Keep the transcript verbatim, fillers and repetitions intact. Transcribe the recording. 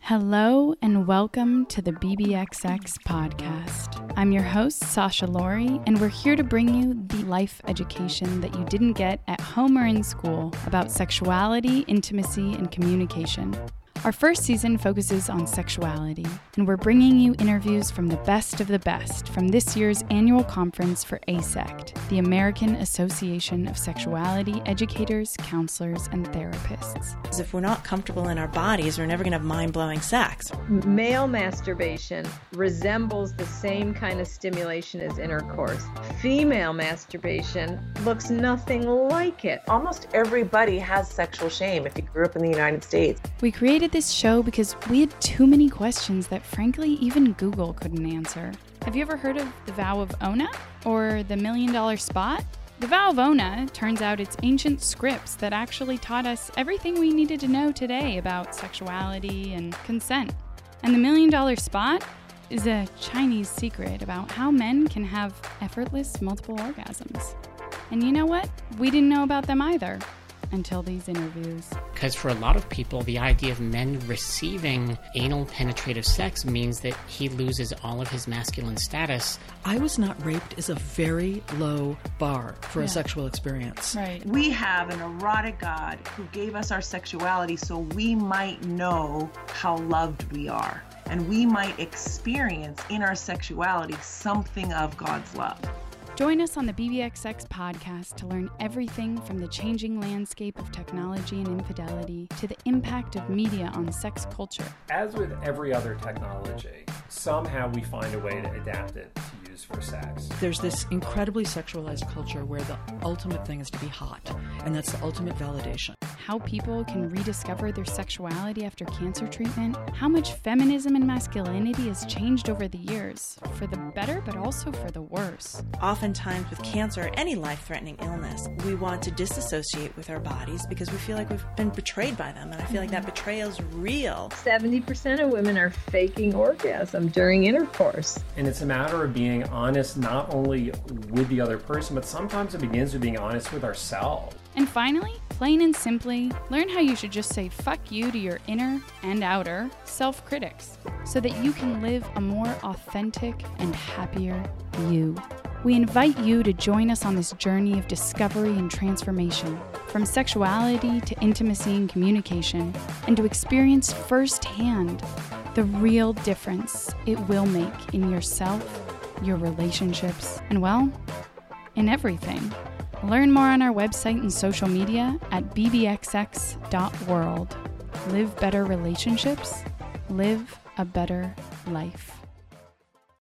Hello and welcome to the B B X X podcast. I'm your host, Sasha Laurie, and we're here to bring you the life education that you didn't get at home or in school about sexuality, intimacy, and communication. Our first season focuses on sexuality, and we're bringing you interviews from the best of the best from this year's annual conference for A S E C T, the American Association of Sexuality Educators, Counselors, and Therapists. If we're not comfortable in our bodies, we're never going to have mind-blowing sex. Male masturbation resembles the same kind of stimulation as intercourse. Female masturbation looks nothing like it. Almost everybody has sexual shame if you grew up in the United States. We created this show because we had too many questions that frankly even Google couldn't answer. Have you ever heard of The Vow of Ona or The Million Dollar Spot? The Vow of Ona, turns out it's ancient scripts that actually taught us everything we needed to know today about sexuality and consent. And The Million Dollar Spot is a Chinese secret about how men can have effortless multiple orgasms. And you know what? We didn't know about them either. Until these interviews. Because for a lot of people, the idea of men receiving anal penetrative sex means that he loses all of his masculine status. I was not raped is a very low bar for yeah. a sexual experience. Right. We have an erotic God who gave us our sexuality so we might know how loved we are. And we might experience in our sexuality something of God's love. Join us on the B B X X podcast to learn everything from the changing landscape of technology and infidelity to the impact of media on sex culture. As with every other technology, somehow we find a way to adapt it to use for sex. There's this incredibly sexualized culture where the ultimate thing is to be hot, and that's the ultimate validation. How people can rediscover their sexuality after cancer treatment, how much feminism and masculinity has changed over the years, for the better but also for the worse. Oftentimes with cancer or any life-threatening illness, we want to disassociate with our bodies because we feel like we've been betrayed by them, and I feel like that betrayal is real. seventy percent of women are faking orgasm during intercourse. And it's a matter of being honest not only with the other person, but sometimes it begins with being honest with ourselves. And finally, plain and simply, learn how you should just say fuck you to your inner and outer self-critics so that you can live a more authentic and happier you. We invite you to join us on this journey of discovery and transformation, from sexuality to intimacy and communication, and to experience firsthand the real difference it will make in yourself, your relationships, and well, in everything. Learn more on our website and social media at b b x x dot world. Live better relationships. Live a better life.